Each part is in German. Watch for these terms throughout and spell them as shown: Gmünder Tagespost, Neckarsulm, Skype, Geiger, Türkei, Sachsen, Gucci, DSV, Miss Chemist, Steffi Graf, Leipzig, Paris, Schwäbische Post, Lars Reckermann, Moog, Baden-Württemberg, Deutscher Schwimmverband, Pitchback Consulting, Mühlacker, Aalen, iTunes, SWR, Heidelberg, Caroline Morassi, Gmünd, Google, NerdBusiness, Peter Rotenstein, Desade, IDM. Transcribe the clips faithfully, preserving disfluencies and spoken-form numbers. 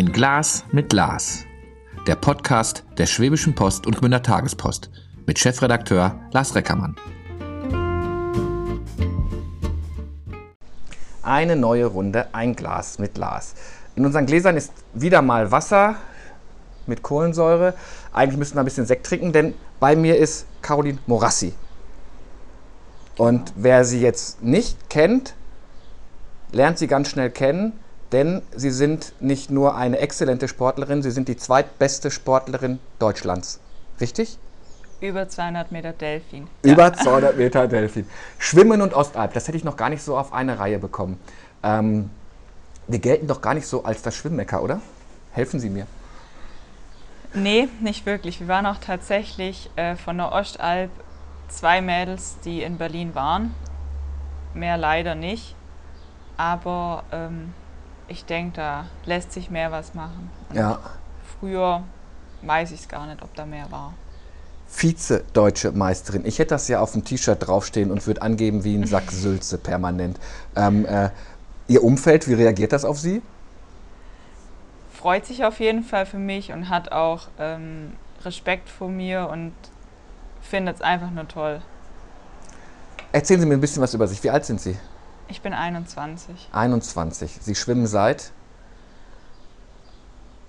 Ein Glas mit Lars. Der Podcast der Schwäbischen Post und Gmünder Tagespost mit Chefredakteur Lars Reckermann. Eine neue Runde, ein Glas mit Lars. In unseren Gläsern ist wieder mal Wasser mit Kohlensäure. Eigentlich müssten wir ein bisschen Sekt trinken, denn bei mir ist Caroline Morassi. Und wer sie jetzt nicht kennt, lernt sie ganz schnell kennen, denn sie sind nicht nur eine exzellente Sportlerin, sie sind die zweitbeste Sportlerin Deutschlands. Richtig? Über zweihundert Meter Delfin. Über ja. zweihundert Meter Delfin. Schwimmen und Ostalp, das hätte ich noch gar nicht so auf eine Reihe bekommen. Ähm, wir gelten doch gar nicht so als das Schwimmmecker, oder? Helfen Sie mir. Nee, nicht wirklich. Wir waren auch tatsächlich äh, von der Ostalp zwei Mädels, die in Berlin waren. Mehr leider nicht. Aber ähm, ich denke, da lässt sich mehr was machen. Und ja. Früher weiß ich es gar nicht, ob da mehr war. Vize-Deutsche Meisterin. Ich hätte das ja auf dem T-Shirt draufstehen und würde angeben wie ein Sack Sülze permanent. Ähm, äh, ihr Umfeld, wie reagiert das auf Sie? Freut sich auf jeden Fall für mich und hat auch ähm, Respekt vor mir und findet es einfach nur toll. Erzählen Sie mir ein bisschen was über sich. Wie alt sind Sie? Ich bin einundzwanzig. einundzwanzig. Sie schwimmen seit?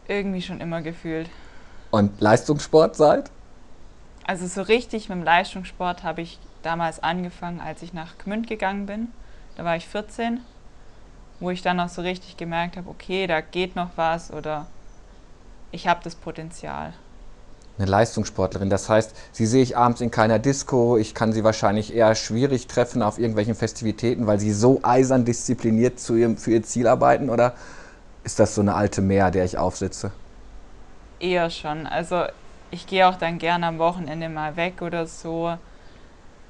Irgendwie schon immer gefühlt. Und Leistungssport seit? Also so richtig mit dem Leistungssport habe ich damals angefangen, als ich nach Gmünd gegangen bin. Da war ich vierzehn, wo ich dann auch so richtig gemerkt habe, okay, da geht noch was oder ich habe das Potenzial. Eine Leistungssportlerin, das heißt, sie sehe ich abends in keiner Disco, ich kann sie wahrscheinlich eher schwierig treffen auf irgendwelchen Festivitäten, weil sie so eisern diszipliniert zu ihrem, für ihr Ziel arbeiten, oder ist das so eine alte Mär, der ich aufsitze? Eher schon, also ich gehe auch dann gerne am Wochenende mal weg oder so,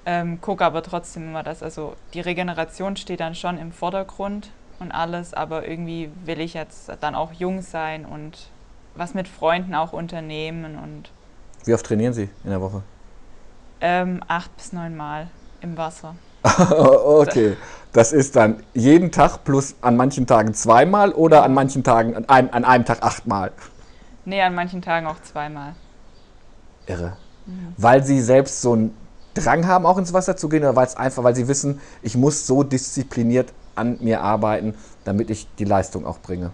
ähm, gucke aber trotzdem immer das, also die Regeneration steht dann schon im Vordergrund und alles, aber irgendwie will ich jetzt dann auch jung sein und was mit Freunden auch unternehmen. Und wie oft trainieren Sie in der Woche? Ähm, acht bis neun Mal im Wasser. Okay, das ist dann jeden Tag plus an manchen Tagen zweimal oder an manchen Tagen, an einem, an einem Tag achtmal? Nee, an manchen Tagen auch zweimal. Irre. Mhm. Weil Sie selbst so einen Drang haben, auch ins Wasser zu gehen, oder weil es einfach, weil Sie wissen, ich muss so diszipliniert an mir arbeiten, damit ich die Leistung auch bringe?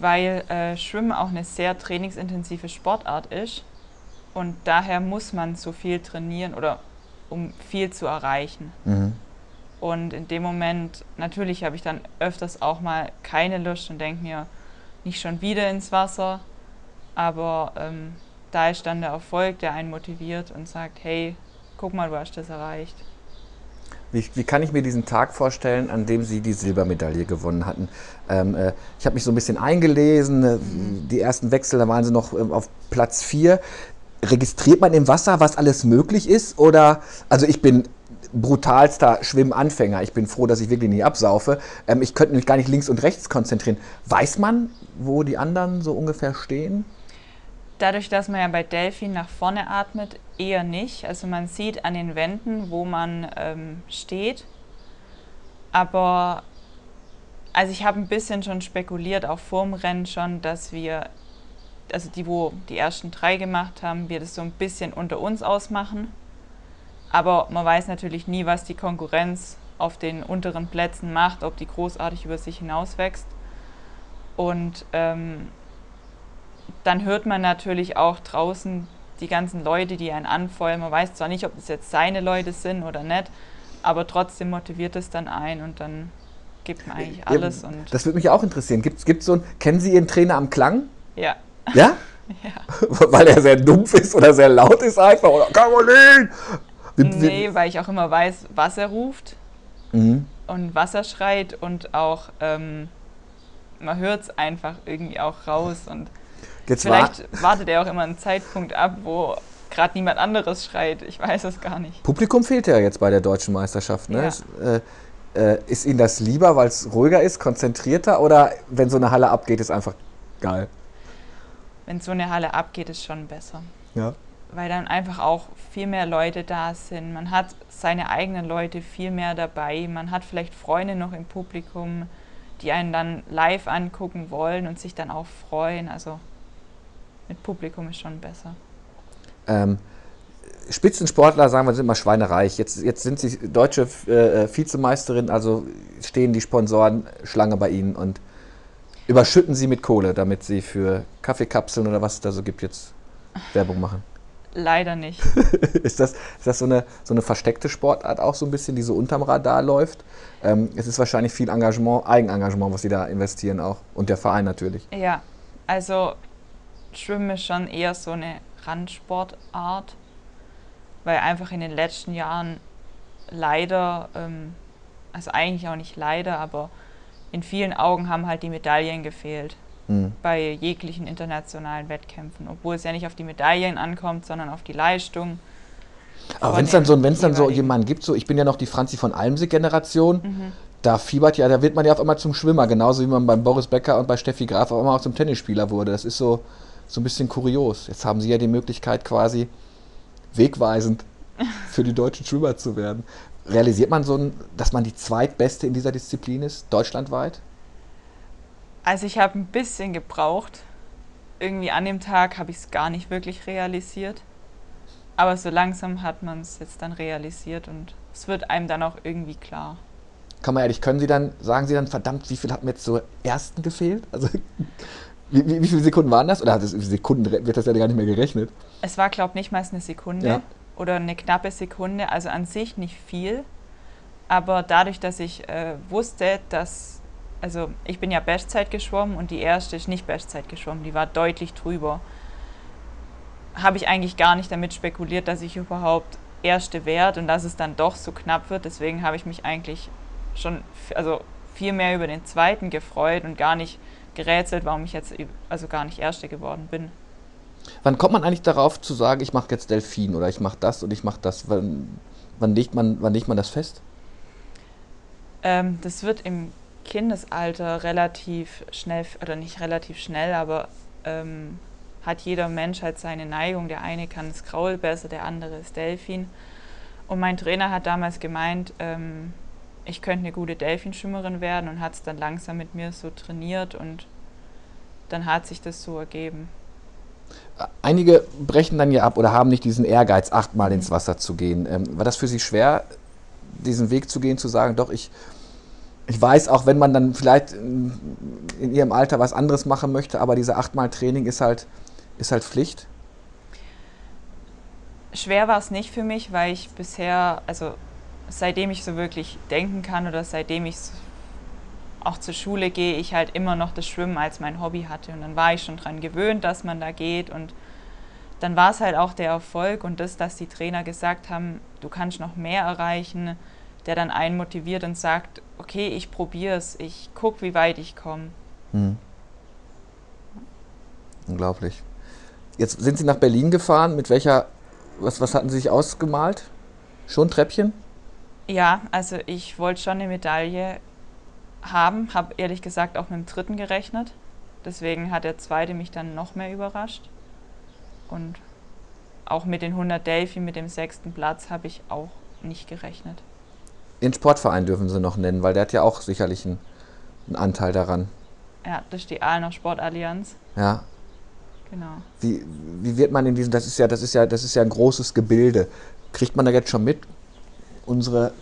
Weil äh, Schwimmen auch eine sehr trainingsintensive Sportart ist und daher muss man so viel trainieren, oder um viel zu erreichen. Mhm. Und in dem Moment, natürlich habe ich dann öfters auch mal keine Lust und denke mir, nicht schon wieder ins Wasser, aber ähm, da ist dann der Erfolg, der einen motiviert und sagt, hey, guck mal, du hast das erreicht. Wie, wie kann ich mir diesen Tag vorstellen, an dem Sie die Silbermedaille gewonnen hatten? Ähm, äh, ich habe mich so ein bisschen eingelesen, äh, mhm. die ersten Wechsel, da waren Sie noch äh, auf Platz vier. Registriert man im Wasser, was alles möglich ist? Oder, also ich bin brutalster Schwimmanfänger, ich bin froh, dass ich wirklich nicht absaufe. Ähm, ich könnte mich gar nicht links und rechts konzentrieren. Weiß man, wo die anderen so ungefähr stehen? Dadurch, dass man ja bei Delfin nach vorne atmet, eher nicht. Also man sieht an den Wänden, wo man ähm, steht. Aber also ich habe ein bisschen schon spekuliert, auch vorm Rennen schon, dass wir, also die, wo die ersten drei gemacht haben, wir das so ein bisschen unter uns ausmachen. Aber man weiß natürlich nie, was die Konkurrenz auf den unteren Plätzen macht, ob die großartig über sich hinauswächst. Und ähm, dann hört man natürlich auch draußen die ganzen Leute, die einen anfeuern. Man weiß zwar nicht, ob das jetzt seine Leute sind oder nicht, aber trotzdem motiviert es dann einen und dann gibt man eigentlich alles. Ja, und das würde mich auch interessieren. Gibt's, gibt's so ein, kennen Sie Ihren Trainer am Klang? Ja. Ja? Ja. Weil er sehr dumpf ist oder sehr laut ist einfach? Oder Caroline! Nee, weil ich auch immer weiß, was er ruft mhm. und was er schreit und auch ähm, man hört es einfach irgendwie auch raus und Jetzt Vielleicht wart- wartet er auch immer einen Zeitpunkt ab, wo gerade niemand anderes schreit. Ich weiß es gar nicht. Publikum fehlt ja jetzt bei der Deutschen Meisterschaft. Ne? Ja. Äh, äh, ist Ihnen das lieber, weil es ruhiger ist, konzentrierter, oder wenn so eine Halle abgeht, ist einfach geil? Wenn so eine Halle abgeht, ist schon besser. Ja. Weil dann einfach auch viel mehr Leute da sind. Man hat seine eigenen Leute viel mehr dabei. Man hat vielleicht Freunde noch im Publikum, die einen dann live angucken wollen und sich dann auch freuen. Also mit Publikum ist schon besser. Ähm, Spitzensportler, sagen wir, sind immer schweinereich. Jetzt, jetzt sind sie deutsche äh, Vizemeisterin, also stehen die Sponsoren Schlange bei ihnen und überschütten sie mit Kohle, damit sie für Kaffeekapseln oder was es da so gibt jetzt Werbung machen. Leider nicht. Ist das, ist das so, eine, so eine versteckte Sportart auch so ein bisschen, die so unterm Radar läuft? Ähm, es ist wahrscheinlich viel Engagement, Eigenengagement, was sie da investieren auch. Und der Verein natürlich. Ja, also Schwimmen ist schon eher so eine Randsportart, weil einfach in den letzten Jahren leider, ähm, also eigentlich auch nicht leider, aber in vielen Augen haben halt die Medaillen gefehlt. Bei jeglichen internationalen Wettkämpfen, obwohl es ja nicht auf die Medaillen ankommt, sondern auf die Leistung. Aber wenn es dann so, wenn's dann so jemanden gibt, so ich bin ja noch die Franzi von Almsick-Generation, mhm. da fiebert ja, da wird man ja auf einmal zum Schwimmer, genauso wie man beim Boris Becker und bei Steffi Graf auch immer auch zum Tennisspieler wurde. Das ist so, so ein bisschen kurios. Jetzt haben sie ja die Möglichkeit, quasi wegweisend für die deutschen Schwimmer zu werden. Realisiert man so, ein, dass man die zweitbeste in dieser Disziplin ist, deutschlandweit? Also ich habe ein bisschen gebraucht, irgendwie an dem Tag habe ich es gar nicht wirklich realisiert, aber so langsam hat man es jetzt dann realisiert und es wird einem dann auch irgendwie klar. Kann man ehrlich, können Sie dann, sagen Sie dann, verdammt, wie viel hat mir jetzt zur ersten gefehlt? Also wie, wie, wie viele Sekunden waren das? Oder hat das, Sekunden wird das ja gar nicht mehr gerechnet? Es war, glaube ich, nicht mal eine Sekunde ja. oder eine knappe Sekunde, also an sich nicht viel, aber dadurch, dass ich äh, wusste, dass also ich bin ja Bestzeit geschwommen und die erste ist nicht Bestzeit geschwommen, die war deutlich drüber. Habe ich eigentlich gar nicht damit spekuliert, dass ich überhaupt erste werde und dass es dann doch so knapp wird. Deswegen habe ich mich eigentlich schon also viel mehr über den zweiten gefreut und gar nicht gerätselt, warum ich jetzt also gar nicht erste geworden bin. Wann kommt man eigentlich darauf zu sagen, ich mache jetzt Delfin oder ich mache das und ich mache das? Wann, wann, legt man, wann legt man das fest? Ähm, das wird im Kindesalter relativ schnell, oder nicht relativ schnell, aber ähm, hat jeder Mensch halt seine Neigung. Der eine kann das Kraul besser, der andere ist Delfin. Und mein Trainer hat damals gemeint, ähm, ich könnte eine gute Delfinschwimmerin werden und hat es dann langsam mit mir so trainiert und dann hat sich das so ergeben. Einige brechen dann ja ab oder haben nicht diesen Ehrgeiz, achtmal mhm. ins Wasser zu gehen. Ähm, war das für Sie schwer, diesen Weg zu gehen, zu sagen, doch, ich... Ich weiß, auch wenn man dann vielleicht in ihrem Alter was anderes machen möchte, aber diese achtmal Training ist halt, ist halt Pflicht? Schwer war es nicht für mich, weil ich bisher, also seitdem ich so wirklich denken kann oder seitdem ich auch zur Schule gehe, ich halt immer noch das Schwimmen als mein Hobby hatte. Und dann war ich schon dran gewöhnt, dass man da geht und dann war es halt auch der Erfolg und das, dass die Trainer gesagt haben, du kannst noch mehr erreichen, der dann einen motiviert und sagt, okay, ich probiere es, ich gucke, wie weit ich komme. Hm. Unglaublich. Jetzt sind Sie nach Berlin gefahren, mit welcher, was, was hatten Sie sich ausgemalt? Schon Treppchen? Ja, also ich wollte schon eine Medaille haben, habe ehrlich gesagt auch mit dem dritten gerechnet. Deswegen hat der zweite mich dann noch mehr überrascht. Und auch mit den hundert Delfin, mit dem sechsten Platz, habe ich auch nicht gerechnet. Den Sportverein dürfen Sie noch nennen, weil der hat ja auch sicherlich einen, einen Anteil daran. Ja, das ist die Alnach Sportallianz. Ja. Genau. Wie, wie wird man in diesem, das ist ja, das ist ja, das ist ja ein großes Gebilde. Kriegt man da jetzt schon mit? Unsere,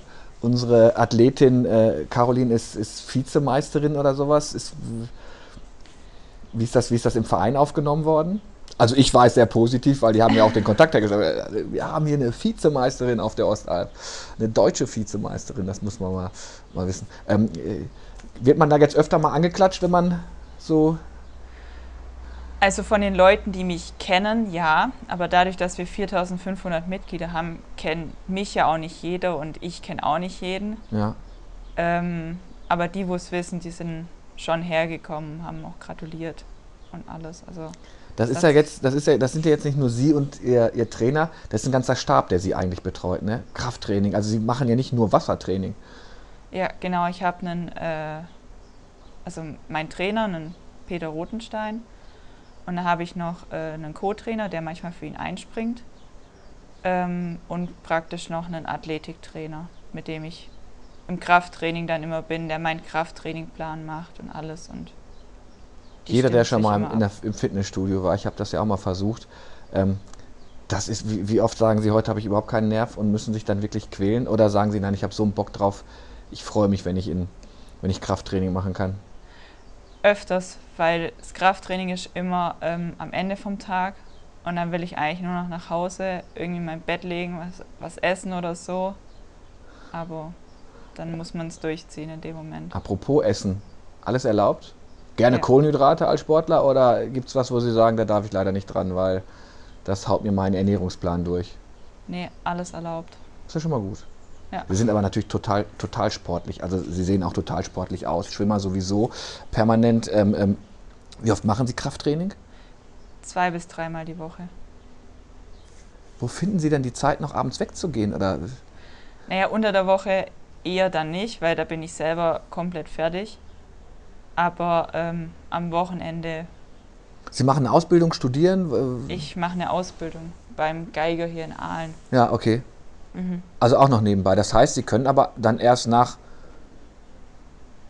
unsere Athletin äh, Caroline ist, ist Vizemeisterin oder sowas. Ist, wie, ist das, wie ist das im Verein aufgenommen worden? Also ich weiß sehr positiv, weil die haben ja auch den Kontakt hergestellt. Wir haben hier eine Vizemeisterin auf der Ostalp, eine deutsche Vizemeisterin, das muss man mal, mal wissen. Ähm, wird man da jetzt öfter mal angeklatscht, wenn man so... Also von den Leuten, die mich kennen, ja. Aber dadurch, dass wir viertausendfünfhundert Mitglieder haben, kennt mich ja auch nicht jeder und ich kenne auch nicht jeden. Ja. Ähm, aber die, wo es wissen, die sind schon hergekommen, haben auch gratuliert und alles, also... Das, ist ja jetzt, das, ist ja, das sind ja jetzt nicht nur Sie und Ihr, Ihr Trainer, das ist ein ganzer Stab, der Sie eigentlich betreut, ne? Krafttraining, also Sie machen ja nicht nur Wassertraining. Ja, genau, ich habe einen, äh, also meinen Trainer, einen Peter Rotenstein und dann habe ich noch äh, einen Co-Trainer, der manchmal für ihn einspringt ähm, und praktisch noch einen Athletiktrainer, mit dem ich im Krafttraining dann immer bin, der meinen Krafttrainingplan macht und alles. Und jeder, der schon mal im, in der, im Fitnessstudio war, ich habe das ja auch mal versucht, ähm, das ist, wie, wie oft sagen sie, heute habe ich überhaupt keinen Nerv und müssen sich dann wirklich quälen, oder sagen sie, nein, ich habe so einen Bock drauf, ich freue mich, wenn ich, in, wenn ich Krafttraining machen kann? Öfters, weil das Krafttraining ist immer ähm, am Ende vom Tag und dann will ich eigentlich nur noch nach Hause, irgendwie in mein Bett legen, was, was essen oder so, aber dann muss man es durchziehen in dem Moment. Apropos Essen, alles erlaubt? Gerne ja. Kohlenhydrate als Sportler, oder gibt es was, wo Sie sagen, da darf ich leider nicht dran, weil das haut mir meinen Ernährungsplan durch? Nee, alles erlaubt. Ist ja schon mal gut. Ja. Sie sind aber natürlich total, total sportlich, also Sie sehen auch total sportlich aus, Schwimmer sowieso, permanent. Ähm, ähm, wie oft machen Sie Krafttraining? Zwei bis dreimal die Woche. Wo finden Sie denn die Zeit, noch abends wegzugehen? Oder? Naja, unter der Woche eher dann nicht, weil da bin ich selber komplett fertig. Aber ähm, am Wochenende... Sie machen eine Ausbildung, studieren? Äh, ich mache eine Ausbildung beim Geiger hier in Aalen. Ja, okay. Mhm. Also auch noch nebenbei. Das heißt, Sie können aber dann erst nach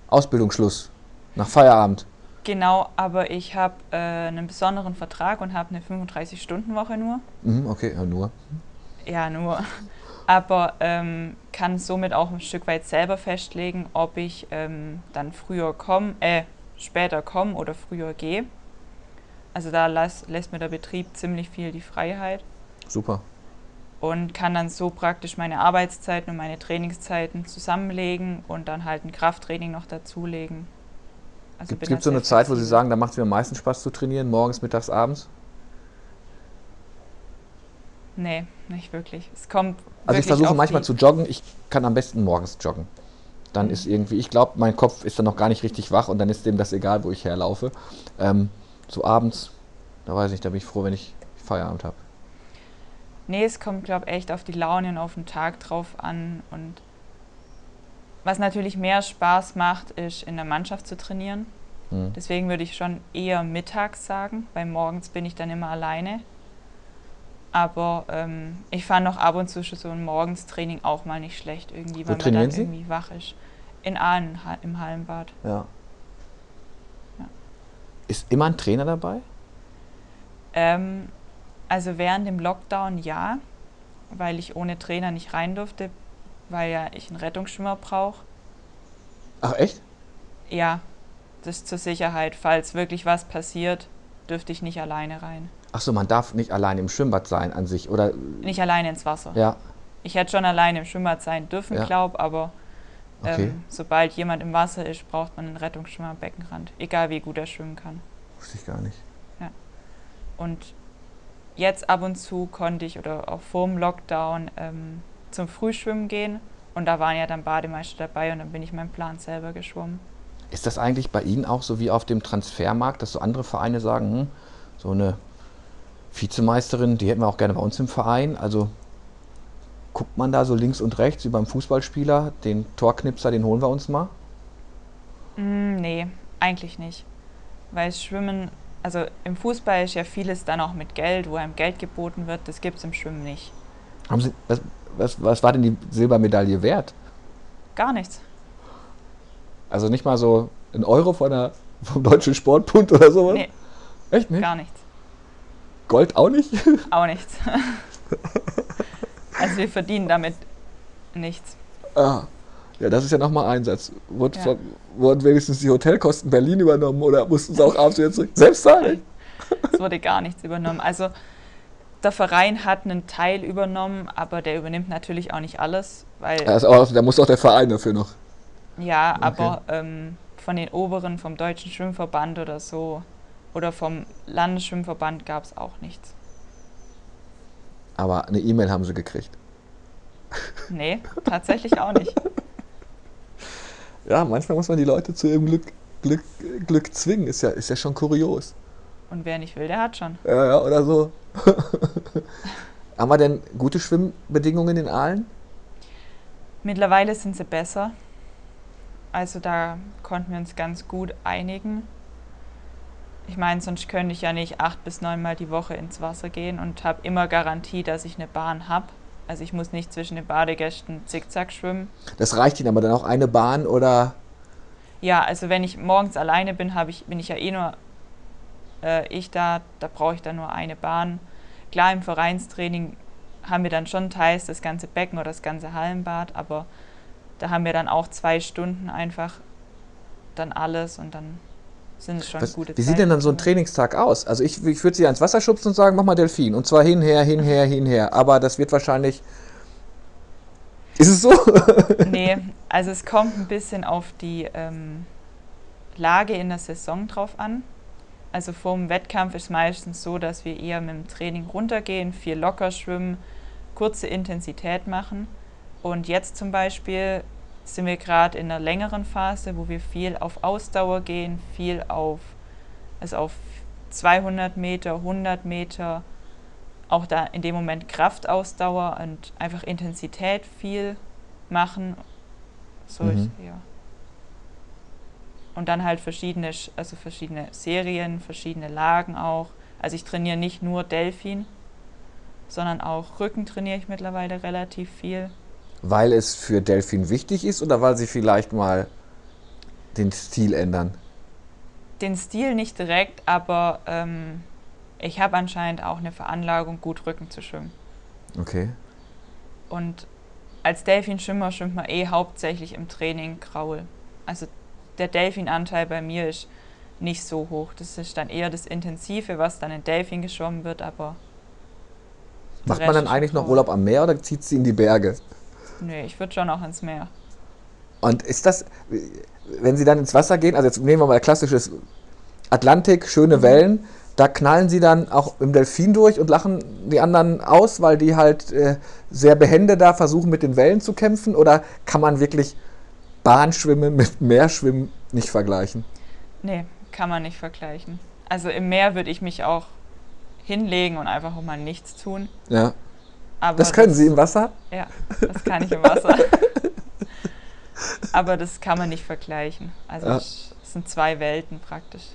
Ausbildungsschluss, nach Feierabend. Genau, aber ich habe äh, einen besonderen Vertrag und habe eine fünfunddreißig-Stunden-Woche nur. Mhm, okay, ja, nur. Ja, nur. Aber ähm, kann somit auch ein Stück weit selber festlegen, ob ich ähm, dann früher komme, äh, später komme oder früher gehe. Also da las, lässt mir der Betrieb ziemlich viel die Freiheit. Super. Und kann dann so praktisch meine Arbeitszeiten und meine Trainingszeiten zusammenlegen und dann halt ein Krafttraining noch dazulegen. Also gibt es so eine Zeit, wo Sie sagen, da macht es mir am meisten Spaß zu trainieren, morgens, mittags, abends? Nee, nicht wirklich. Es kommt also ich versuche manchmal zu joggen, ich kann am besten morgens joggen. Dann mhm. ist irgendwie, ich glaube, mein Kopf ist dann noch gar nicht richtig wach und dann ist dem das egal, wo ich herlaufe. Ähm, so abends, da weiß ich, da bin ich froh, wenn ich Feierabend habe. Nee, es kommt, glaube ich, echt auf die Laune und auf den Tag drauf an. Und was natürlich mehr Spaß macht, ist, in der Mannschaft zu trainieren. Mhm. Deswegen würde ich schon eher mittags sagen, weil morgens bin ich dann immer alleine. Aber ähm, ich fand auch ab und zu so ein Morgenstraining auch mal nicht schlecht, irgendwie, weil man dann irgendwie wach ist. In Aalen, im Hallenbad. Ja. Ja. Ist immer ein Trainer dabei? Ähm, also während dem Lockdown ja, weil ich ohne Trainer nicht rein durfte, weil ja ich einen Rettungsschwimmer brauche. Ach echt? Ja, das ist zur Sicherheit. Falls wirklich was passiert, dürfte ich nicht alleine rein. Ach so, man darf nicht allein im Schwimmbad sein an sich, oder? Nicht alleine ins Wasser. Ja. Ich hätte schon alleine im Schwimmbad sein dürfen, ja. glaube aber ähm, okay. sobald jemand im Wasser ist, braucht man einen Rettungsschwimmer am Beckenrand. Egal, wie gut er schwimmen kann. Wusste ich gar nicht. Ja. Und jetzt ab und zu konnte ich, oder auch vor dem Lockdown, ähm, zum Frühschwimmen gehen. Und da waren ja dann Bademeister dabei und dann bin ich meinen Plan selber geschwommen. Ist das eigentlich bei Ihnen auch so wie auf dem Transfermarkt, dass so andere Vereine sagen, hm, so eine Vizemeisterin, die hätten wir auch gerne bei uns im Verein. Also guckt man da so links und rechts wie beim Fußballspieler, den Torknipser, den holen wir uns mal? Mm, nee, eigentlich nicht. Weil Schwimmen, also im Fußball ist ja vieles dann auch mit Geld, wo einem Geld geboten wird, das gibt es im Schwimmen nicht. Haben Sie, was, was, was war denn die Silbermedaille wert? Gar nichts. Also nicht mal so ein Euro von der, vom Deutschen Sportbund oder sowas? Nee. Echt nicht? Gar nichts. Gold auch nicht? Auch nichts. Also wir verdienen damit nichts. Ah, ja, das ist ja nochmal ein Satz. Wurde ja. von, wurden wenigstens die Hotelkosten Berlin übernommen oder mussten sie auch abends wieder zurück? Selbst zahlen? Es wurde gar nichts übernommen. Also der Verein hat einen Teil übernommen, aber der übernimmt natürlich auch nicht alles. Weil also, also, da muss auch der Verein dafür noch. Ja, okay. aber ähm, von den Oberen, vom Deutschen Schwimmverband oder so, oder vom Landesschwimmverband gab es auch nichts. Aber eine E-Mail haben Sie gekriegt? Nee, tatsächlich auch nicht. Ja, manchmal muss man die Leute zu ihrem Glück, Glück, Glück zwingen. Ist ja, ist ja schon kurios. Und wer nicht will, der hat schon. Ja, ja, oder so. Haben wir denn gute Schwimmbedingungen in Aalen? Mittlerweile sind sie besser. Also da konnten wir uns ganz gut einigen. Ich meine, sonst könnte ich ja nicht acht bis neunmal die Woche ins Wasser gehen und habe immer Garantie, dass ich eine Bahn habe. Also ich muss nicht zwischen den Badegästen zickzack schwimmen. Das reicht Ihnen aber dann auch eine Bahn, oder? Ja, also wenn ich morgens alleine bin, hab ich, bin ich ja eh nur äh, ich da, da brauche ich dann nur eine Bahn. Klar, im Vereinstraining haben wir dann schon teils das ganze Becken oder das ganze Hallenbad, aber da haben wir dann auch zwei Stunden einfach dann alles und dann sind es schon Was, gute Zeiten. Wie sieht denn dann so ein Trainingstag aus? Also ich, ich würde Sie ans Wasser schubsen und sagen, mach mal Delfin. Und zwar hinher, hinher, hinher. Aber das wird wahrscheinlich... Ist es so? Nee, also es kommt ein bisschen auf die ähm, Lage in der Saison drauf an. Also vor dem Wettkampf ist meistens so, dass wir eher mit dem Training runtergehen, viel locker schwimmen, kurze Intensität machen. Und jetzt zum Beispiel sind wir gerade in einer längeren Phase, wo wir viel auf Ausdauer gehen, viel auf, also auf zweihundert Meter, hundert Meter, auch da in dem Moment Kraftausdauer und einfach Intensität viel machen. So mhm. ist, ja. Und dann halt verschiedene, also verschiedene Serien, verschiedene Lagen auch. Also ich trainiere nicht nur Delfin, sondern auch Rücken trainiere ich mittlerweile relativ viel. Weil es für Delfin wichtig ist oder weil sie vielleicht mal den Stil ändern? Den Stil nicht direkt, aber ähm, ich habe anscheinend auch eine Veranlagung, gut Rücken zu schwimmen. Okay. Und als Delfinschwimmer schwimmt man eh hauptsächlich im Training Kraul. Also der Delfinanteil bei mir ist nicht so hoch. Das ist dann eher das Intensive, was dann in Delfin geschwommen wird, aber... Macht man dann eigentlich noch Urlaub am Meer oder zieht sie in die Berge? Nee, ich würde schon auch ins Meer. Und ist das, wenn Sie dann ins Wasser gehen, also jetzt nehmen wir mal klassisches Atlantik, schöne mhm. Wellen, da knallen Sie dann auch im Delfin durch und lachen die anderen aus, weil die halt äh, sehr behende da versuchen, mit den Wellen zu kämpfen? Oder kann man wirklich Bahnschwimmen mit Meerschwimmen nicht vergleichen? Nee, kann man nicht vergleichen. Also im Meer würde ich mich auch hinlegen und einfach auch mal nichts tun. Ja. Aber das können das, Sie im Wasser? Ja, das kann ich im Wasser. Aber das kann man nicht vergleichen. Also ja. Es sind zwei Welten praktisch.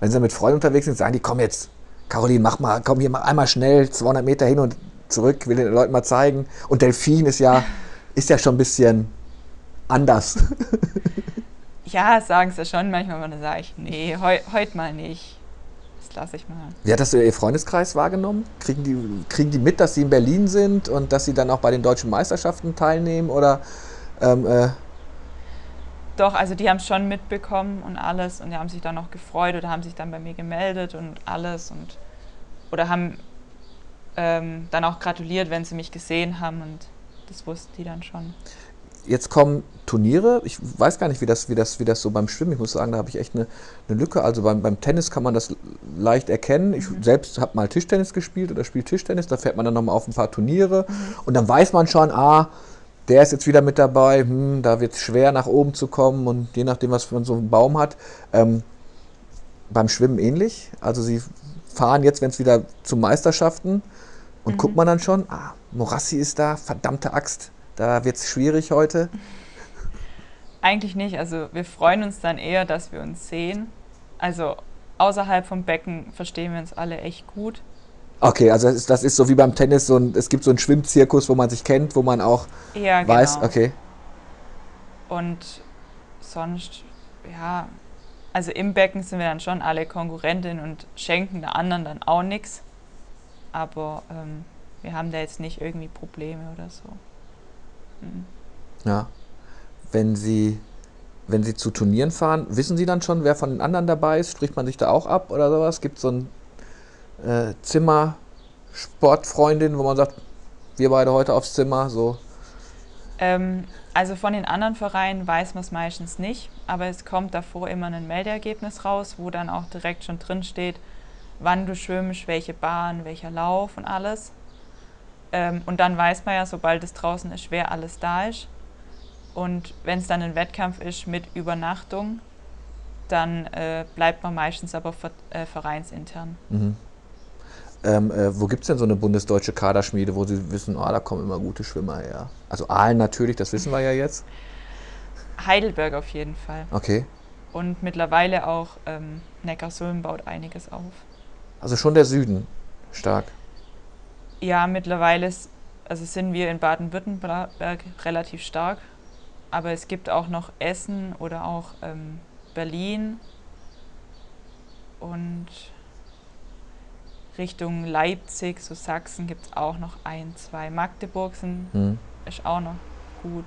Wenn Sie dann mit Freunden unterwegs sind, sagen die, komm jetzt, Caroline, mach mal, komm hier mal einmal schnell, zweihundert Meter hin und zurück, will den Leuten mal zeigen. Und Delfin ist ja, ist ja schon ein bisschen anders. Ja, sagen sie schon manchmal, aber dann sage ich, nee, heu, heute mal nicht. Lass ich mal. Wie hat das Ihr Freundeskreis wahrgenommen? Kriegen die, kriegen die mit, dass Sie in Berlin sind und dass Sie dann auch bei den deutschen Meisterschaften teilnehmen? Oder, ähm, äh Doch, also die haben es schon mitbekommen und alles und die haben sich dann noch gefreut oder haben sich dann bei mir gemeldet und alles und oder haben ähm, dann auch gratuliert, wenn sie mich gesehen haben und das wussten die dann schon. Jetzt kommen Turniere, ich weiß gar nicht, wie das, wie das, wie das so beim Schwimmen, ich muss sagen, da habe ich echt eine, eine Lücke, also beim, beim Tennis kann man das leicht erkennen, ich mhm. selbst habe mal Tischtennis gespielt oder spiele Tischtennis, da fährt man dann nochmal auf ein paar Turniere mhm. und dann weiß man schon, ah, der ist jetzt wieder mit dabei, hm, da wird es schwer nach oben zu kommen und je nachdem, was man so einen Baum hat, ähm, beim Schwimmen ähnlich, also sie fahren jetzt, wenn es wieder zu Meisterschaften und mhm. guckt man dann schon, ah, Morassi ist da, verdammte Axt. Da wird es schwierig heute? Eigentlich nicht. Also wir freuen uns dann eher, dass wir uns sehen. Also außerhalb vom Becken verstehen wir uns alle echt gut. Okay, also das ist, das ist so wie beim Tennis, so ein, es gibt so einen Schwimmzirkus, wo man sich kennt, wo man auch ja, weiß, genau. Okay. Und sonst, ja, also im Becken sind wir dann schon alle Konkurrentinnen und schenken der anderen dann auch nichts. Aber ähm, wir haben da jetzt nicht irgendwie Probleme oder so. Ja, wenn Sie, wenn Sie zu Turnieren fahren, wissen Sie dann schon, wer von den anderen dabei ist? Spricht man sich da auch ab oder sowas? Gibt es so ein äh, Zimmer-Sportfreundin, wo man sagt, wir beide heute aufs Zimmer? So. Ähm, also von den anderen Vereinen weiß man es meistens nicht, aber es kommt davor immer ein Meldeergebnis raus, wo dann auch direkt schon drin steht, wann du schwimmst, welche Bahn, welcher Lauf und alles. Ähm, und dann weiß man ja, sobald es draußen ist, wer alles da ist. Und wenn es dann ein Wettkampf ist mit Übernachtung, dann äh, bleibt man meistens aber ver- äh, vereinsintern. Mhm. Ähm, äh, wo gibt es denn so eine bundesdeutsche Kaderschmiede, wo Sie wissen, oh, da kommen immer gute Schwimmer her? Also Aalen natürlich, das wissen wir ja jetzt. Heidelberg auf jeden Fall. Okay. Und mittlerweile auch ähm, Neckarsulm baut einiges auf. Also schon der Süden stark. Ja, mittlerweile also sind wir in Baden-Württemberg relativ stark, aber es gibt auch noch Essen oder auch ähm, Berlin und Richtung Leipzig, so Sachsen, gibt es auch noch ein, zwei. Magdeburg sind, mhm. ist auch noch gut.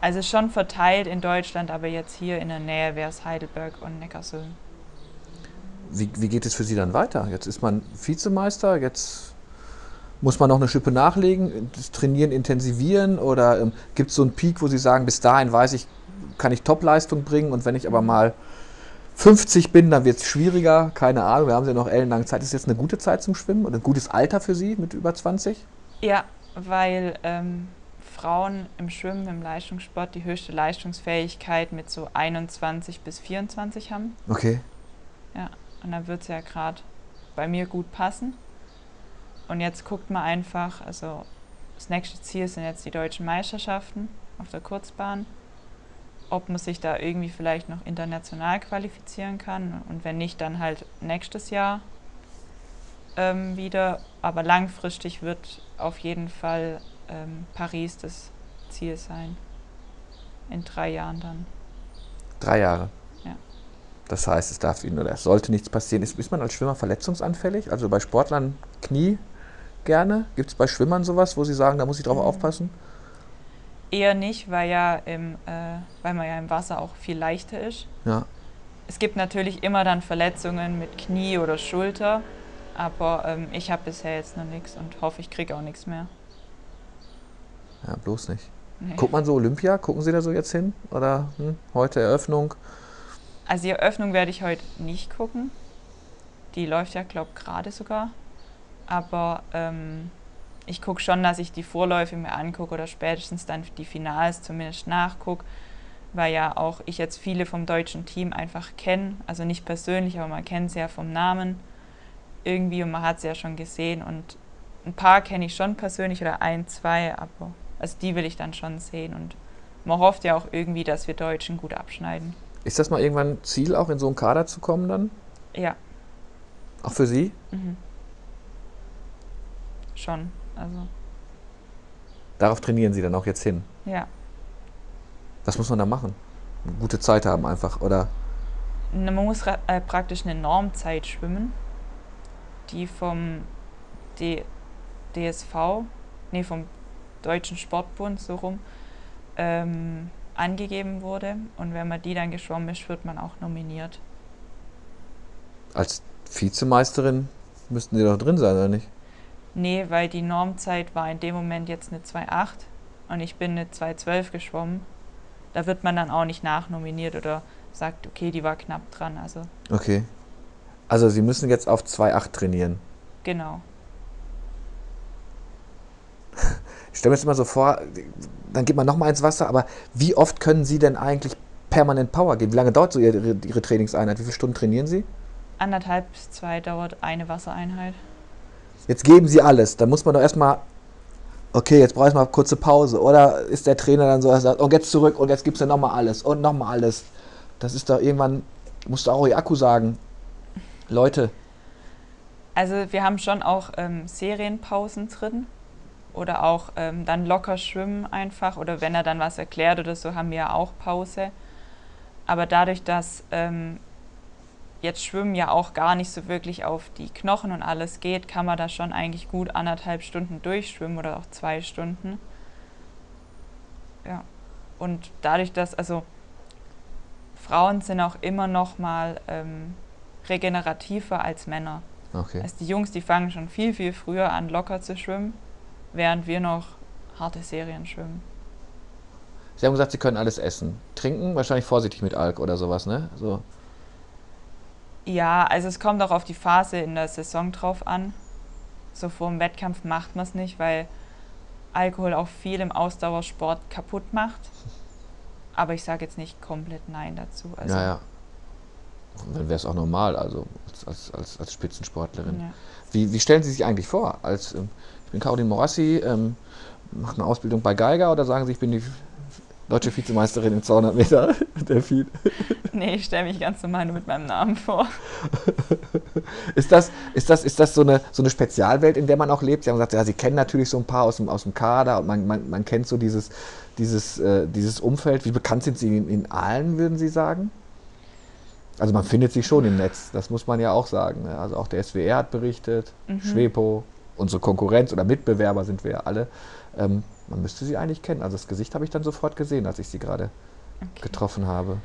Also schon verteilt in Deutschland, aber jetzt hier in der Nähe wäre es Heidelberg und Neckarsulm. Wie, wie geht es für Sie dann weiter? Jetzt ist man Vizemeister, jetzt muss man noch eine Schippe nachlegen, trainieren, intensivieren, oder ähm, gibt es so einen Peak, wo Sie sagen, bis dahin weiß ich, kann ich Topleistung bringen, und wenn ich aber mal fünfzig bin, dann wird es schwieriger, keine Ahnung, wir haben ja noch ellenlange Zeit. Ist jetzt eine gute Zeit zum Schwimmen oder ein gutes Alter für Sie mit über zwanzig? Ja, weil ähm, Frauen im Schwimmen, im Leistungssport die höchste Leistungsfähigkeit mit so einundzwanzig bis vierundzwanzig haben. Okay. Ja, und da wird es ja gerade bei mir gut passen. Und jetzt guckt man einfach, also das nächste Ziel sind jetzt die deutschen Meisterschaften auf der Kurzbahn. Ob man sich da irgendwie vielleicht noch international qualifizieren kann, und wenn nicht, dann halt nächstes Jahr ähm, wieder. Aber langfristig wird auf jeden Fall ähm, Paris das Ziel sein. In drei Jahren dann. Drei Jahre? Ja. Das heißt, es darf Ihnen oder es sollte nichts passieren. Ist, ist man als Schwimmer verletzungsanfällig? Also bei Sportlern Knie gerne? Gibt es bei Schwimmern sowas, wo Sie sagen, da muss ich drauf mhm. aufpassen? Eher nicht, weil, ja im, äh, weil man ja im Wasser auch viel leichter ist. Ja. Es gibt natürlich immer dann Verletzungen mit Knie oder Schulter, aber ähm, ich habe bisher jetzt noch nichts und hoffe, ich kriege auch nichts mehr. Ja, bloß nicht. Nee. Guckt man so Olympia? Gucken Sie da so jetzt hin? Oder hm, heute Eröffnung? Also die Eröffnung werde ich heute nicht gucken. Die läuft ja, glaube ich, gerade sogar. Aber... Ähm, ich gucke schon, dass ich die Vorläufe mir angucke oder spätestens dann die Finals zumindest nachgucke, weil ja auch ich jetzt viele vom deutschen Team einfach kenne, also nicht persönlich, aber man kennt sie ja vom Namen irgendwie und man hat sie ja schon gesehen, und ein paar kenne ich schon persönlich oder ein, zwei, aber also die will ich dann schon sehen, und man hofft ja auch irgendwie, dass wir Deutschen gut abschneiden. Ist das mal irgendwann Ziel, auch in so einen Kader zu kommen dann? Ja. Auch für Sie? Mhm. Schon. Also. Darauf trainieren Sie dann auch jetzt hin? Ja. Was muss man da machen? Eine gute Zeit haben einfach, oder? Man muss äh, praktisch eine Normzeit schwimmen, die vom D S V, nee, vom Deutschen Sportbund so rum, ähm, angegeben wurde. Und wenn man die dann geschwommen ist, wird man auch nominiert. Als Vizemeisterin müssten Sie doch drin sein, oder nicht? Nee, weil die Normzeit war in dem Moment jetzt eine zwei Komma acht und ich bin eine zwei Komma zwölf geschwommen. Da wird man dann auch nicht nachnominiert oder sagt, okay, die war knapp dran. Also. Okay. Also Sie müssen jetzt auf zwei Komma acht trainieren? Genau. Ich stelle mir jetzt immer so vor, dann geht man nochmal ins Wasser, aber wie oft können Sie denn eigentlich permanent Power geben? Wie lange dauert so Ihre, Ihre Trainingseinheit? Wie viele Stunden trainieren Sie? Anderthalb bis zwei dauert eine Wassereinheit. Jetzt geben Sie alles, dann muss man doch erstmal, okay, jetzt brauche ich mal eine kurze Pause. Oder ist der Trainer dann so, dass er sagt, und jetzt zurück und jetzt gibst du nochmal alles und nochmal alles. Das ist doch irgendwann, musst du auch Ihr Akku sagen. Leute. Also wir haben schon auch ähm, Serienpausen drin oder auch ähm, dann locker schwimmen einfach, oder wenn er dann was erklärt oder so, haben wir ja auch Pause. Aber dadurch, dass... Ähm, jetzt Schwimmen ja auch gar nicht so wirklich auf die Knochen und alles geht, kann man da schon eigentlich gut anderthalb Stunden durchschwimmen oder auch zwei Stunden. Ja, und dadurch, dass, also Frauen sind auch immer noch mal ähm, regenerativer als Männer. Okay. Also die Jungs, die fangen schon viel, viel früher an, locker zu schwimmen, während wir noch harte Serien schwimmen. Sie haben gesagt, Sie können alles essen. Trinken, wahrscheinlich vorsichtig mit Alk oder sowas, ne? So. Ja, also es kommt auch auf die Phase in der Saison drauf an. So vor dem Wettkampf macht man es nicht, weil Alkohol auch viel im Ausdauersport kaputt macht. Aber ich sage jetzt nicht komplett Nein dazu. Also ja, ja. Und dann wäre es auch normal, also als, als, als Spitzensportlerin. Ja. Wie, wie stellen Sie sich eigentlich vor? Als, ähm, ich bin Caroline Morassi, ähm, mache eine Ausbildung bei Geiger, oder sagen Sie, ich bin die Deutsche Vizemeisterin im zweihundert Meter Delfin. Nee, ich stelle mich ganz normal nur mit meinem Namen vor. Ist das, ist das, ist das so, eine, so eine Spezialwelt, in der man auch lebt? Sie haben gesagt, ja, Sie kennen natürlich so ein paar aus dem, aus dem Kader und man, man, man kennt so dieses, dieses, äh, dieses Umfeld. Wie bekannt sind Sie in, in Aalen, würden Sie sagen? Also man findet sich schon im Netz, das muss man ja auch sagen. Also auch der S W R hat berichtet, mhm. Schwepo, unsere Konkurrenz oder Mitbewerber sind wir ja alle. Ähm, Man müsste sie eigentlich kennen. Also das Gesicht habe ich dann sofort gesehen, als ich sie gerade okay. getroffen habe.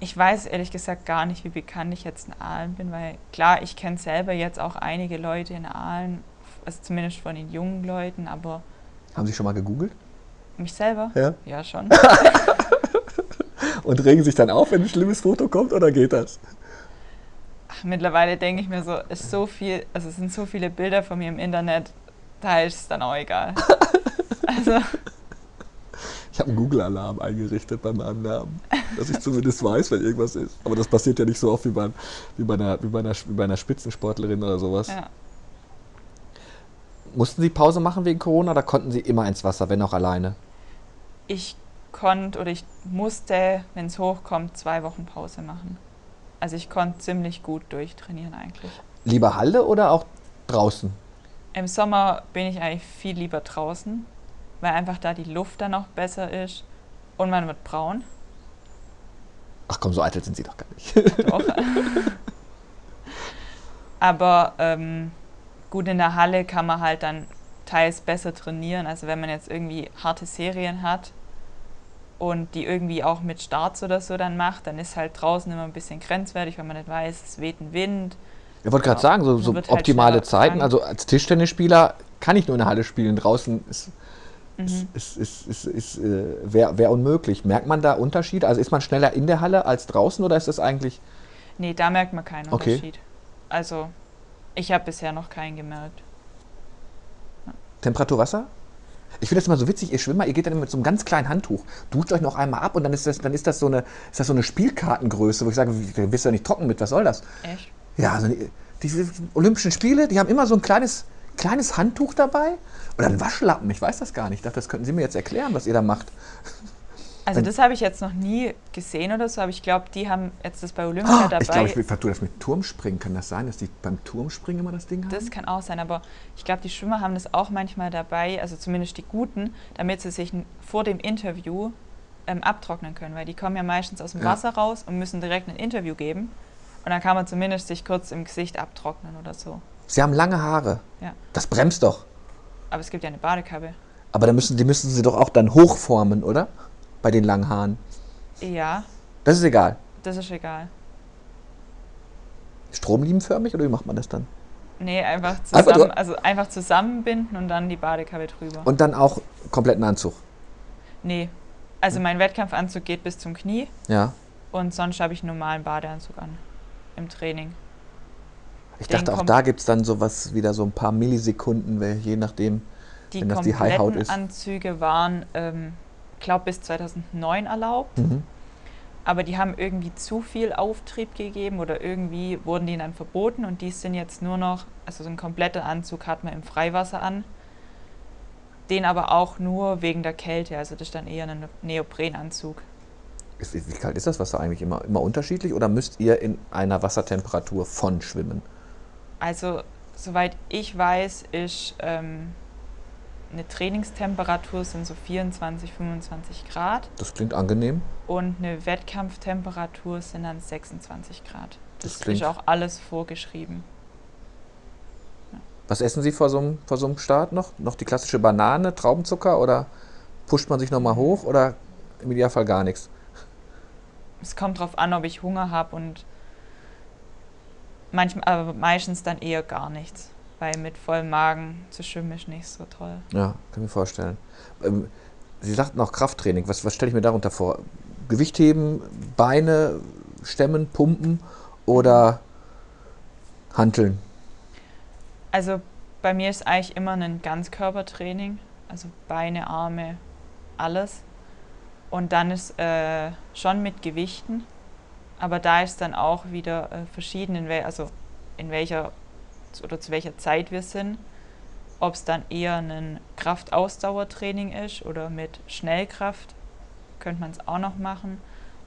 Ich weiß ehrlich gesagt gar nicht, wie bekannt ich jetzt in Aalen bin, weil klar, ich kenne selber jetzt auch einige Leute in Aalen, also zumindest von den jungen Leuten, aber... Haben Sie schon mal gegoogelt? Mich selber? Ja. Ja, schon. Und regen sich dann auf, wenn ein schlimmes Foto kommt, oder geht das? Ach, mittlerweile denke ich mir so, ist so viel, also es sind so viele Bilder von mir im Internet, da ist es dann auch egal. Also. Ich habe einen Google-Alarm eingerichtet bei meinem Namen, dass ich zumindest weiß, wenn irgendwas ist. Aber das passiert ja nicht so oft wie bei, wie bei, einer, wie bei, einer, wie bei einer Spitzensportlerin oder sowas. Ja. Mussten Sie Pause machen wegen Corona oder konnten Sie immer ins Wasser, wenn auch alleine? Ich konnte oder ich musste, wenn es hochkommt, zwei Wochen Pause machen. Also ich konnte ziemlich gut durchtrainieren eigentlich. Lieber Halle oder auch draußen? Im Sommer bin ich eigentlich viel lieber draußen, weil einfach da die Luft dann auch besser ist und man wird braun. Ach komm, so eitel sind Sie doch gar nicht. Ja, doch. Aber ähm, gut, in der Halle kann man halt dann teils besser trainieren. Also wenn man jetzt irgendwie harte Serien hat und die irgendwie auch mit Starts oder so dann macht, dann ist halt draußen immer ein bisschen grenzwertig, weil man nicht weiß, es weht ein Wind. Ich wollte gerade sagen, so, so optimale halt Zeiten. Also als Tischtennisspieler kann ich nur in der Halle spielen. Draußen ist, mhm. ist, ist, ist, ist, ist, äh, wäre wär unmöglich. Merkt man da Unterschiede? Also ist man schneller in der Halle als draußen oder ist das eigentlich... Nee, da merkt man keinen okay. Unterschied. Also ich habe bisher noch keinen gemerkt. Ja. Temperatur Wasser? Ich finde das immer so witzig, ihr Schwimmer, ihr geht dann mit so einem ganz kleinen Handtuch, duscht euch noch einmal ab und dann ist das, dann ist das, so, eine, ist das so eine Spielkartengröße, wo ich sage, du bist ja nicht trocken mit, was soll das? Echt? Ja, also die, diese Olympischen Spiele, die haben immer so ein kleines, kleines Handtuch dabei oder einen Waschlappen, ich weiß das gar nicht. Ich dachte, das könnten Sie mir jetzt erklären, was ihr da macht. Also das habe ich jetzt noch nie gesehen oder so, aber ich glaube, die haben jetzt das bei Olympia oh, dabei. Ich glaube, ich vertue das mit Turmspringen. Kann das sein, dass die beim Turmspringen immer das Ding haben? Das kann auch sein, aber ich glaube, die Schwimmer haben das auch manchmal dabei, also zumindest die Guten, damit sie sich vor dem Interview ähm, abtrocknen können, weil die kommen ja meistens aus dem ja. Wasser raus und müssen direkt ein Interview geben. Und dann kann man zumindest sich kurz im Gesicht abtrocknen oder so. Sie haben lange Haare. Ja. Das bremst doch. Aber es gibt ja eine Badekappe. Aber da müssen, die müssen Sie doch auch dann hochformen, oder? Bei den langen Haaren. Ja. Das ist egal? Das ist egal. Stromlinienförmig oder wie macht man das dann? Nee, einfach zusammen, also einfach zusammenbinden und dann die Badekappe drüber. Und dann auch kompletten Anzug? Nee. Also mein Wettkampfanzug geht bis zum Knie. Ja. Und sonst habe ich einen normalen Badeanzug an. Im Training. Ich Den dachte, auch da gibt es dann sowas, wieder so ein paar Millisekunden, weil je nachdem, die wenn das die High-Haut ist. Die Anzüge waren, ähm, glaube bis zweitausendneun erlaubt, mhm. aber die haben irgendwie zu viel Auftrieb gegeben oder irgendwie wurden die dann verboten und die sind jetzt nur noch, also so ein kompletter Anzug hat man im Freiwasser an. Den aber auch nur wegen der Kälte, also das ist dann eher ein Neoprenanzug. Ist, wie kalt ist das Wasser eigentlich immer, immer unterschiedlich oder müsst ihr in einer Wassertemperatur von schwimmen? Also, soweit ich weiß, ist ähm, eine Trainingstemperatur sind so vierundzwanzig, fünfundzwanzig Grad. Das klingt angenehm. Und eine Wettkampftemperatur sind dann sechsundzwanzig Grad. Das, das ist auch alles vorgeschrieben. Ja. Was essen Sie vor so einem, vor so einem Start noch? Noch die klassische Banane, Traubenzucker oder pusht man sich nochmal hoch oder im Idealfall gar nichts? Es kommt drauf an, ob ich Hunger habe und manchmal, aber meistens dann eher gar nichts, weil mit vollem Magen zu schwimmen ist nicht so toll. Ja, kann ich mir vorstellen. Ähm, Sie sagten auch Krafttraining. Was, was stelle ich mir darunter vor? Gewicht heben, Beine stemmen, pumpen oder hanteln? Also bei mir ist eigentlich immer ein Ganzkörpertraining, also Beine, Arme, alles. Und dann ist äh, schon mit Gewichten, aber da ist dann auch wieder äh, verschieden, in wel also in welcher oder zu welcher Zeit wir sind, ob es dann eher ein Kraftausdauertraining ist oder mit Schnellkraft könnte man es auch noch machen.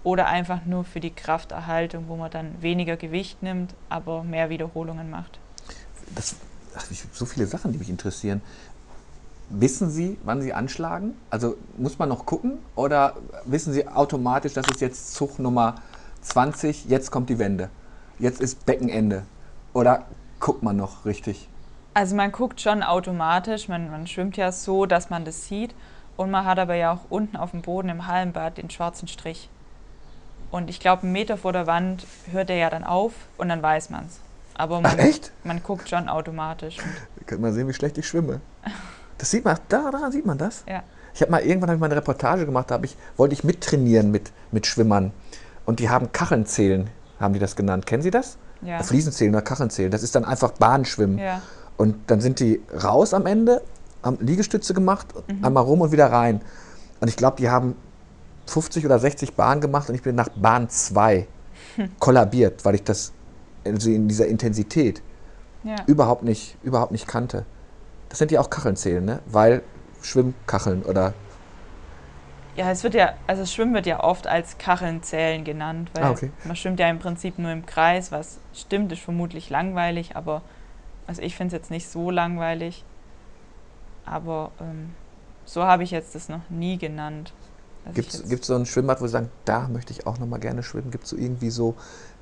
Oder einfach nur für die Krafterhaltung, wo man dann weniger Gewicht nimmt, aber mehr Wiederholungen macht. Das, ach, so viele Sachen, die mich interessieren. Wissen Sie, wann Sie anschlagen? Also muss man noch gucken? Oder wissen Sie automatisch, das ist jetzt Zug Nummer zwanzig, jetzt kommt die Wende, jetzt ist Beckenende? Oder guckt man noch richtig? Also man guckt schon automatisch, man, man schwimmt ja so, dass man das sieht. Und man hat aber ja auch unten auf dem Boden im Hallenbad den schwarzen Strich. Und ich glaube, einen Meter vor der Wand hört er ja dann auf und dann weiß man es. Aber man, Ach, echt? man guckt schon automatisch. Da kann man sehen, wie schlecht ich schwimme. Das sieht man, da, daran sieht man das. Ja. Ich habe mal irgendwann hab ich mal eine Reportage gemacht, da ich, wollte ich mittrainieren mit, mit Schwimmern. Und die haben Kachelnzählen, haben die das genannt. Kennen Sie das? Ja. Fliesenzählen oder Kachelnzählen. Das ist dann einfach Bahnschwimmen. Ja. Und dann sind die raus am Ende, haben Liegestütze gemacht, mhm. einmal rum und wieder rein. Und ich glaube, die haben fünfzig oder sechzig Bahnen gemacht und ich bin nach Bahn zwei hm. kollabiert, weil ich das also in dieser Intensität ja. überhaupt nicht, überhaupt nicht kannte. Das sind ja auch Kachelnzählen, ne? Weil Schwimmkacheln oder... Ja, es wird ja, also Schwimmen wird ja oft als Kachelnzählen genannt, weil ah, okay. man schwimmt ja im Prinzip nur im Kreis, was stimmt, ist vermutlich langweilig, aber also ich finde es jetzt nicht so langweilig, aber ähm, so habe ich jetzt das noch nie genannt. Gibt es so ein Schwimmbad, wo Sie sagen, da möchte ich auch noch mal gerne schwimmen? Gibt es so irgendwie so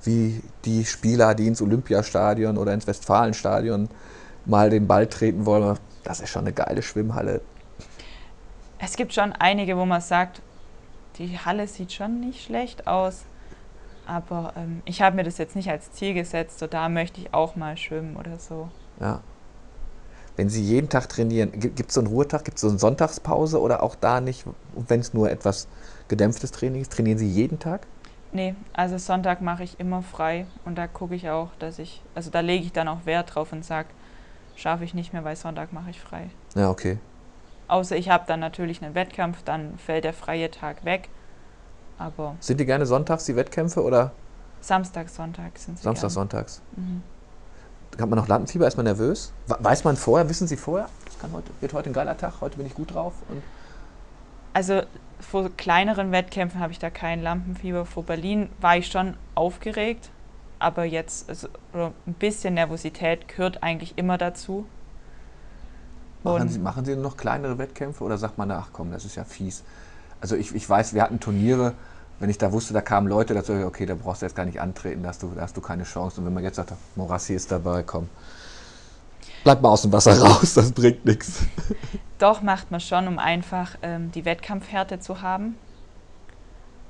wie die Spieler, die ins Olympiastadion oder ins Westfalenstadion mal den Ball treten wollen? Das ist schon eine geile Schwimmhalle. Es gibt schon einige, wo man sagt, die Halle sieht schon nicht schlecht aus, aber ähm, ich habe mir das jetzt nicht als Ziel gesetzt, so da möchte ich auch mal schwimmen oder so. Ja. Wenn Sie jeden Tag trainieren, gibt es so einen Ruhetag, gibt es so eine Sonntagspause oder auch da nicht? Und wenn es nur etwas gedämpftes Training ist, trainieren Sie jeden Tag? Nee, also Sonntag mache ich immer frei und da gucke ich auch, dass ich, also da lege ich dann auch Wert drauf und sage, schaffe ich nicht mehr, weil Sonntag mache ich frei. Ja, okay. Außer ich habe dann natürlich einen Wettkampf, dann fällt der freie Tag weg, aber... Sind die gerne sonntags, die Wettkämpfe, oder? Samstag, Sonntag sind sie Samstag, gern. Sonntags. Mhm. Hat man noch Lampenfieber? Ist man nervös? Weiß man vorher? Wissen Sie vorher? Das kann heute, wird heute ein geiler Tag, heute bin ich gut drauf? Und also vor kleineren Wettkämpfen habe ich da kein Lampenfieber. Vor Berlin war ich schon aufgeregt, aber jetzt also, ein bisschen Nervosität gehört eigentlich immer dazu. Machen Sie, machen Sie noch kleinere Wettkämpfe oder sagt man, ach komm, das ist ja fies? Also ich, ich weiß, wir hatten Turniere, wenn ich da wusste, da kamen Leute dazu, okay, da brauchst du jetzt gar nicht antreten, da hast du, da hast du keine Chance. Und wenn man jetzt sagt, Morassi ist dabei, komm, bleib mal aus dem Wasser raus, das bringt nichts. Doch, macht man schon, um einfach ähm, die Wettkampfhärte zu haben.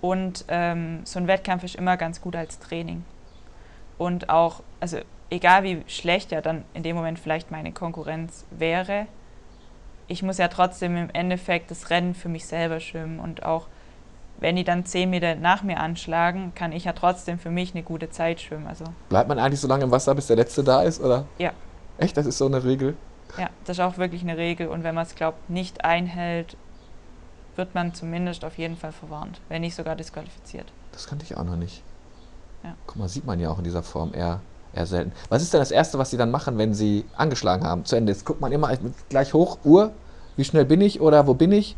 Und ähm, so ein Wettkampf ist immer ganz gut als Training. Und auch, also egal wie schlecht ja dann in dem Moment vielleicht meine Konkurrenz wäre, ich muss ja trotzdem im Endeffekt das Rennen für mich selber schwimmen und auch, wenn die dann zehn Meter nach mir anschlagen, kann ich ja trotzdem für mich eine gute Zeit schwimmen. Also bleibt man eigentlich so lange im Wasser, bis der Letzte da ist, oder? Ja. Echt? Das ist so eine Regel? Ja, das ist auch wirklich eine Regel. Und wenn man es, glaubt, nicht einhält, wird man zumindest auf jeden Fall verwarnt, wenn nicht sogar disqualifiziert. Das kannte ich auch noch nicht. Ja. Guck mal, sieht man ja auch in dieser Form eher, eher selten. Was ist denn das Erste, was Sie dann machen, wenn Sie angeschlagen haben? Zu Ende. Jetzt guckt man immer gleich hoch, Uhr, wie schnell bin ich oder wo bin ich?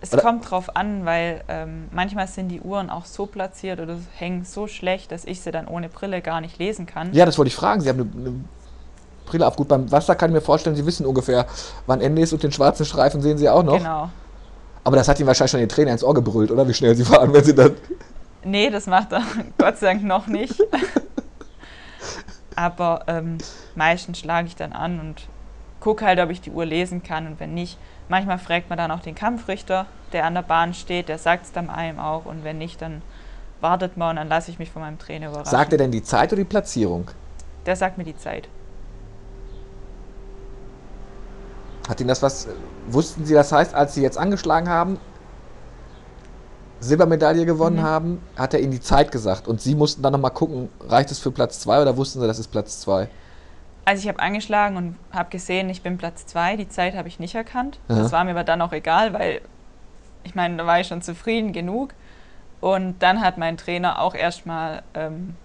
Es oder kommt drauf an, weil ähm, manchmal sind die Uhren auch so platziert oder hängen so schlecht, dass ich sie dann ohne Brille gar nicht lesen kann. Ja, das wollte ich fragen. Sie haben eine, eine Brille auf. Gut, beim Wasser kann ich mir vorstellen, Sie wissen ungefähr, wann Ende ist und den schwarzen Streifen sehen Sie auch noch. Genau. Aber das hat Ihnen wahrscheinlich schon den Trainer ins Ohr gebrüllt, oder? Wie schnell Sie fahren, wenn Sie dann... Nee, das macht er Gott sei Dank noch nicht. Aber ähm, meistens schlage ich dann an und gucke halt, ob ich die Uhr lesen kann und wenn nicht. Manchmal fragt man dann auch den Kampfrichter, der an der Bahn steht, der sagt es dann einem auch und wenn nicht, dann wartet man und dann lasse ich mich von meinem Trainer überraschen. Sagt er denn die Zeit oder die Platzierung? Der sagt mir die Zeit. Hat Ihnen das was, wussten Sie, das heißt, als Sie jetzt angeschlagen haben, Silbermedaille gewonnen mhm. haben, hat er Ihnen die Zeit gesagt und Sie mussten dann nochmal gucken, reicht es für Platz zwei oder wussten Sie, das ist Platz zwei? Also ich habe angeschlagen und habe gesehen, ich bin Platz zwei, die Zeit habe ich nicht erkannt. Ja. Das war mir aber dann auch egal, weil ich meine, da war ich schon zufrieden genug. Und dann hat mein Trainer auch erstmal ähm,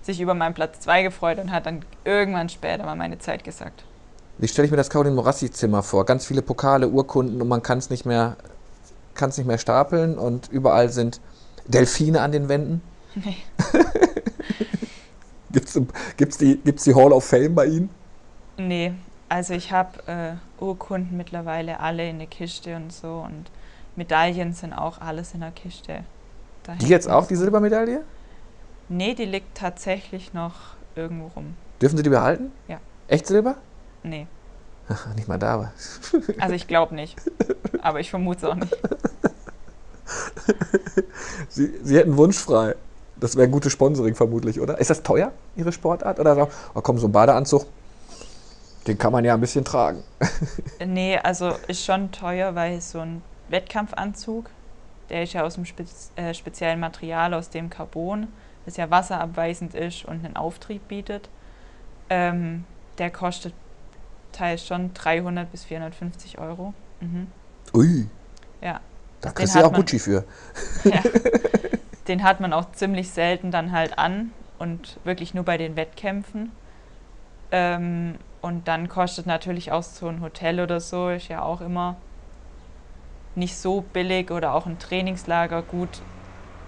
sich über meinen Platz zwei gefreut und hat dann irgendwann später mal meine Zeit gesagt. Wie stelle ich mir das Caroline Morassi Zimmer vor? Ganz viele Pokale, Urkunden und man kann es nicht mehr kann es nicht mehr stapeln und überall sind Delfine an den Wänden. Nee. Gibt's, gibt's die, gibt's die Hall of Fame bei Ihnen? Nee, also ich habe äh, Urkunden mittlerweile alle in der Kiste und so und Medaillen sind auch alles in der Kiste. Da die jetzt auch, die Silbermedaille? Nee, die liegt tatsächlich noch irgendwo rum. Dürfen Sie die behalten? Ja. Echt Silber? Nee. Ach, nicht mal da war. Also ich glaube nicht, aber ich vermute es auch nicht. Sie, Sie hätten Wunsch frei. Das wäre ein gutes Sponsoring vermutlich, oder? Ist das teuer, Ihre Sportart? Oder so, oh komm, so ein Badeanzug, den kann man ja ein bisschen tragen. Nee, also ist schon teuer, weil so ein Wettkampfanzug, der ist ja aus einem spez- äh, speziellen Material, aus dem Carbon, das ja wasserabweisend ist und einen Auftrieb bietet, ähm, der kostet teils schon dreihundert bis vierhundertfünfzig Euro. Mhm. Ui, ja. Da kriegst du ja auch Gucci für. Ja. Den hat man auch ziemlich selten dann halt an und wirklich nur bei den Wettkämpfen. Ähm, und dann kostet natürlich auch so ein Hotel oder so, ist ja auch immer nicht so billig, oder auch ein Trainingslager. Gut,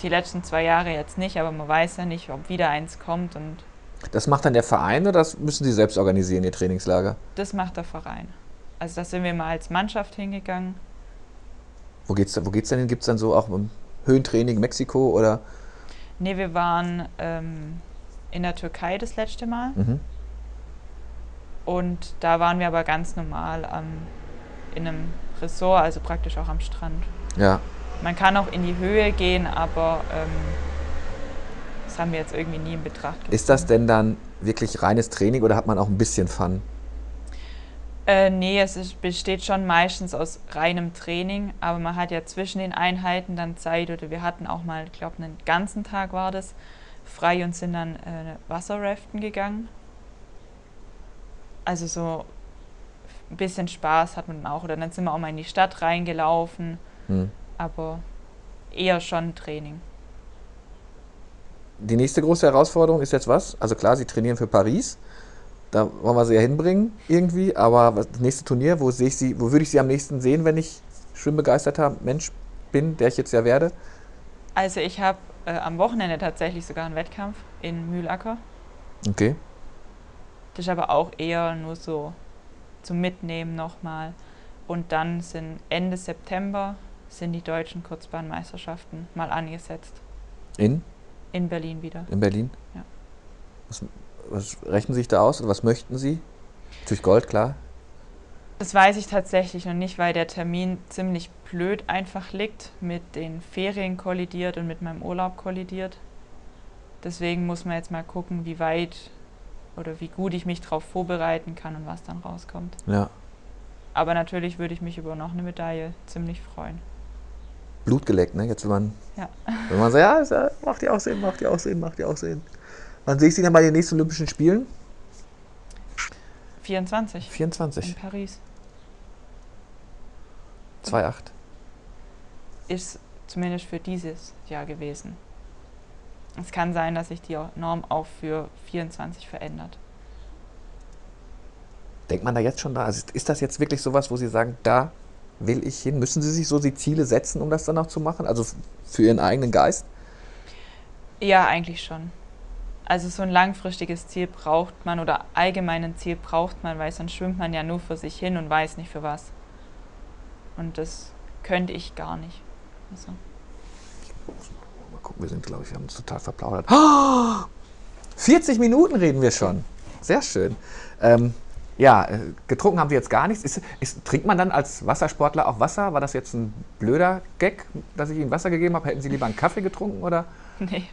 die letzten zwei Jahre jetzt nicht, aber man weiß ja nicht, ob wieder eins kommt. Und das macht dann der Verein oder das müssen Sie selbst organisieren, Ihr Trainingslager? Das macht der Verein. Also da sind wir mal als Mannschaft hingegangen. Wo geht's denn, wo geht's denn hin? Gibt es dann so auch Höhentraining Mexiko oder? Nee, wir waren ähm, in der Türkei das letzte Mal. Mhm. Und da waren wir aber ganz normal am, in einem Resort, also praktisch auch am Strand. Ja. Man kann auch in die Höhe gehen, aber ähm, das haben wir jetzt irgendwie nie in Betracht gezogen. Ist das denn dann wirklich reines Training oder hat man auch ein bisschen Fun? Äh, nee, es ist, besteht schon meistens aus reinem Training, aber man hat ja zwischen den Einheiten dann Zeit, oder wir hatten auch mal, ich glaube, einen ganzen Tag war das, frei und sind dann äh, Wasserraften gegangen. Also so ein bisschen Spaß hat man auch, oder dann sind wir auch mal in die Stadt reingelaufen, hm. aber eher schon Training. Die nächste große Herausforderung ist jetzt was? Also klar, Sie trainieren für Paris. Da wollen wir sie ja hinbringen irgendwie, aber das nächste Turnier, wo sehe ich sie, wo würde ich sie am nächsten sehen, wenn ich schwimmbegeisterter Mensch bin, der ich jetzt ja werde? Also ich habe äh, am Wochenende tatsächlich sogar einen Wettkampf in Mühlacker. Okay. Das ist aber auch eher nur so zum Mitnehmen nochmal. Und dann sind Ende September sind die deutschen Kurzbahnmeisterschaften mal angesetzt. In? In Berlin wieder. In Berlin? Ja. Was Was rechnen Sie sich da aus und was möchten Sie? Natürlich Gold, klar. Das weiß ich tatsächlich noch nicht, weil der Termin ziemlich blöd einfach liegt, mit den Ferien kollidiert und mit meinem Urlaub kollidiert. Deswegen muss man jetzt mal gucken, wie weit oder wie gut ich mich darauf vorbereiten kann und was dann rauskommt. Ja. Aber natürlich würde ich mich über noch eine Medaille ziemlich freuen. Blut geleckt, ne? Jetzt, wenn man, ja. wenn man sagt, ja, macht ja auch Sinn, macht ja auch Sinn, macht ja auch Sinn. Wann sehe ich Sie denn bei den nächsten Olympischen Spielen? vierundzwanzig. vierundzwanzig. In Paris. zwei acht. Ist zumindest für dieses Jahr gewesen. Es kann sein, dass sich die Norm auch für vierundzwanzig verändert. Denkt man da jetzt schon da? Also ist das jetzt wirklich sowas, wo Sie sagen, da will ich hin? Müssen Sie sich so die Ziele setzen, um das dann auch zu machen? Also für Ihren eigenen Geist? Ja, eigentlich schon. Also so ein langfristiges Ziel braucht man, oder allgemein ein Ziel braucht man, weil sonst schwimmt man ja nur für sich hin und weiß nicht für was. Und das könnte ich gar nicht. Also. Mal gucken, wir sind, glaube ich, wir haben uns total verplaudert. Oh, vierzig Minuten reden wir schon. Sehr schön. Ähm, ja, getrunken haben wir jetzt gar nichts. Ist, ist, trinkt man dann als Wassersportler auch Wasser? War das jetzt ein blöder Gag, dass ich Ihnen Wasser gegeben habe? Hätten Sie lieber einen Kaffee getrunken, oder? Nee,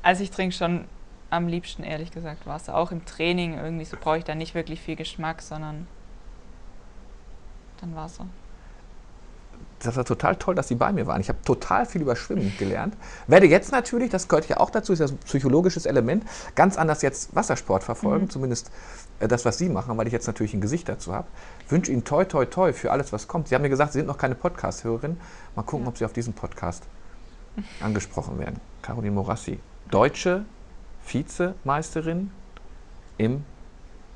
also ich trinke schon am liebsten, ehrlich gesagt, Wasser. Auch im Training irgendwie so, brauche ich da nicht wirklich viel Geschmack, sondern dann Wasser. Das war total toll, dass Sie bei mir waren. Ich habe total viel über Schwimmen gelernt. Werde jetzt natürlich, das gehört ja auch dazu, ist ja ein psychologisches Element, ganz anders jetzt Wassersport verfolgen, mhm. zumindest äh, das, was Sie machen, weil ich jetzt natürlich ein Gesicht dazu habe. Wünsche Ihnen toi, toi, toi für alles, was kommt. Sie haben mir gesagt, Sie sind noch keine Podcast-Hörerin. Mal gucken, ja. ob Sie auf diesem Podcast angesprochen werden. Caroline Morassi, Deutsche Vizemeisterin im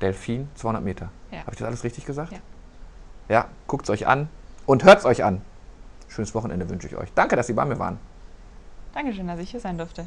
Delfin zweihundert Meter. Ja. Habe ich das alles richtig gesagt? Ja. Ja, guckt es euch an und hört es euch an. Schönes Wochenende wünsche ich euch. Danke, dass Sie bei mir waren. Dankeschön, dass ich hier sein durfte.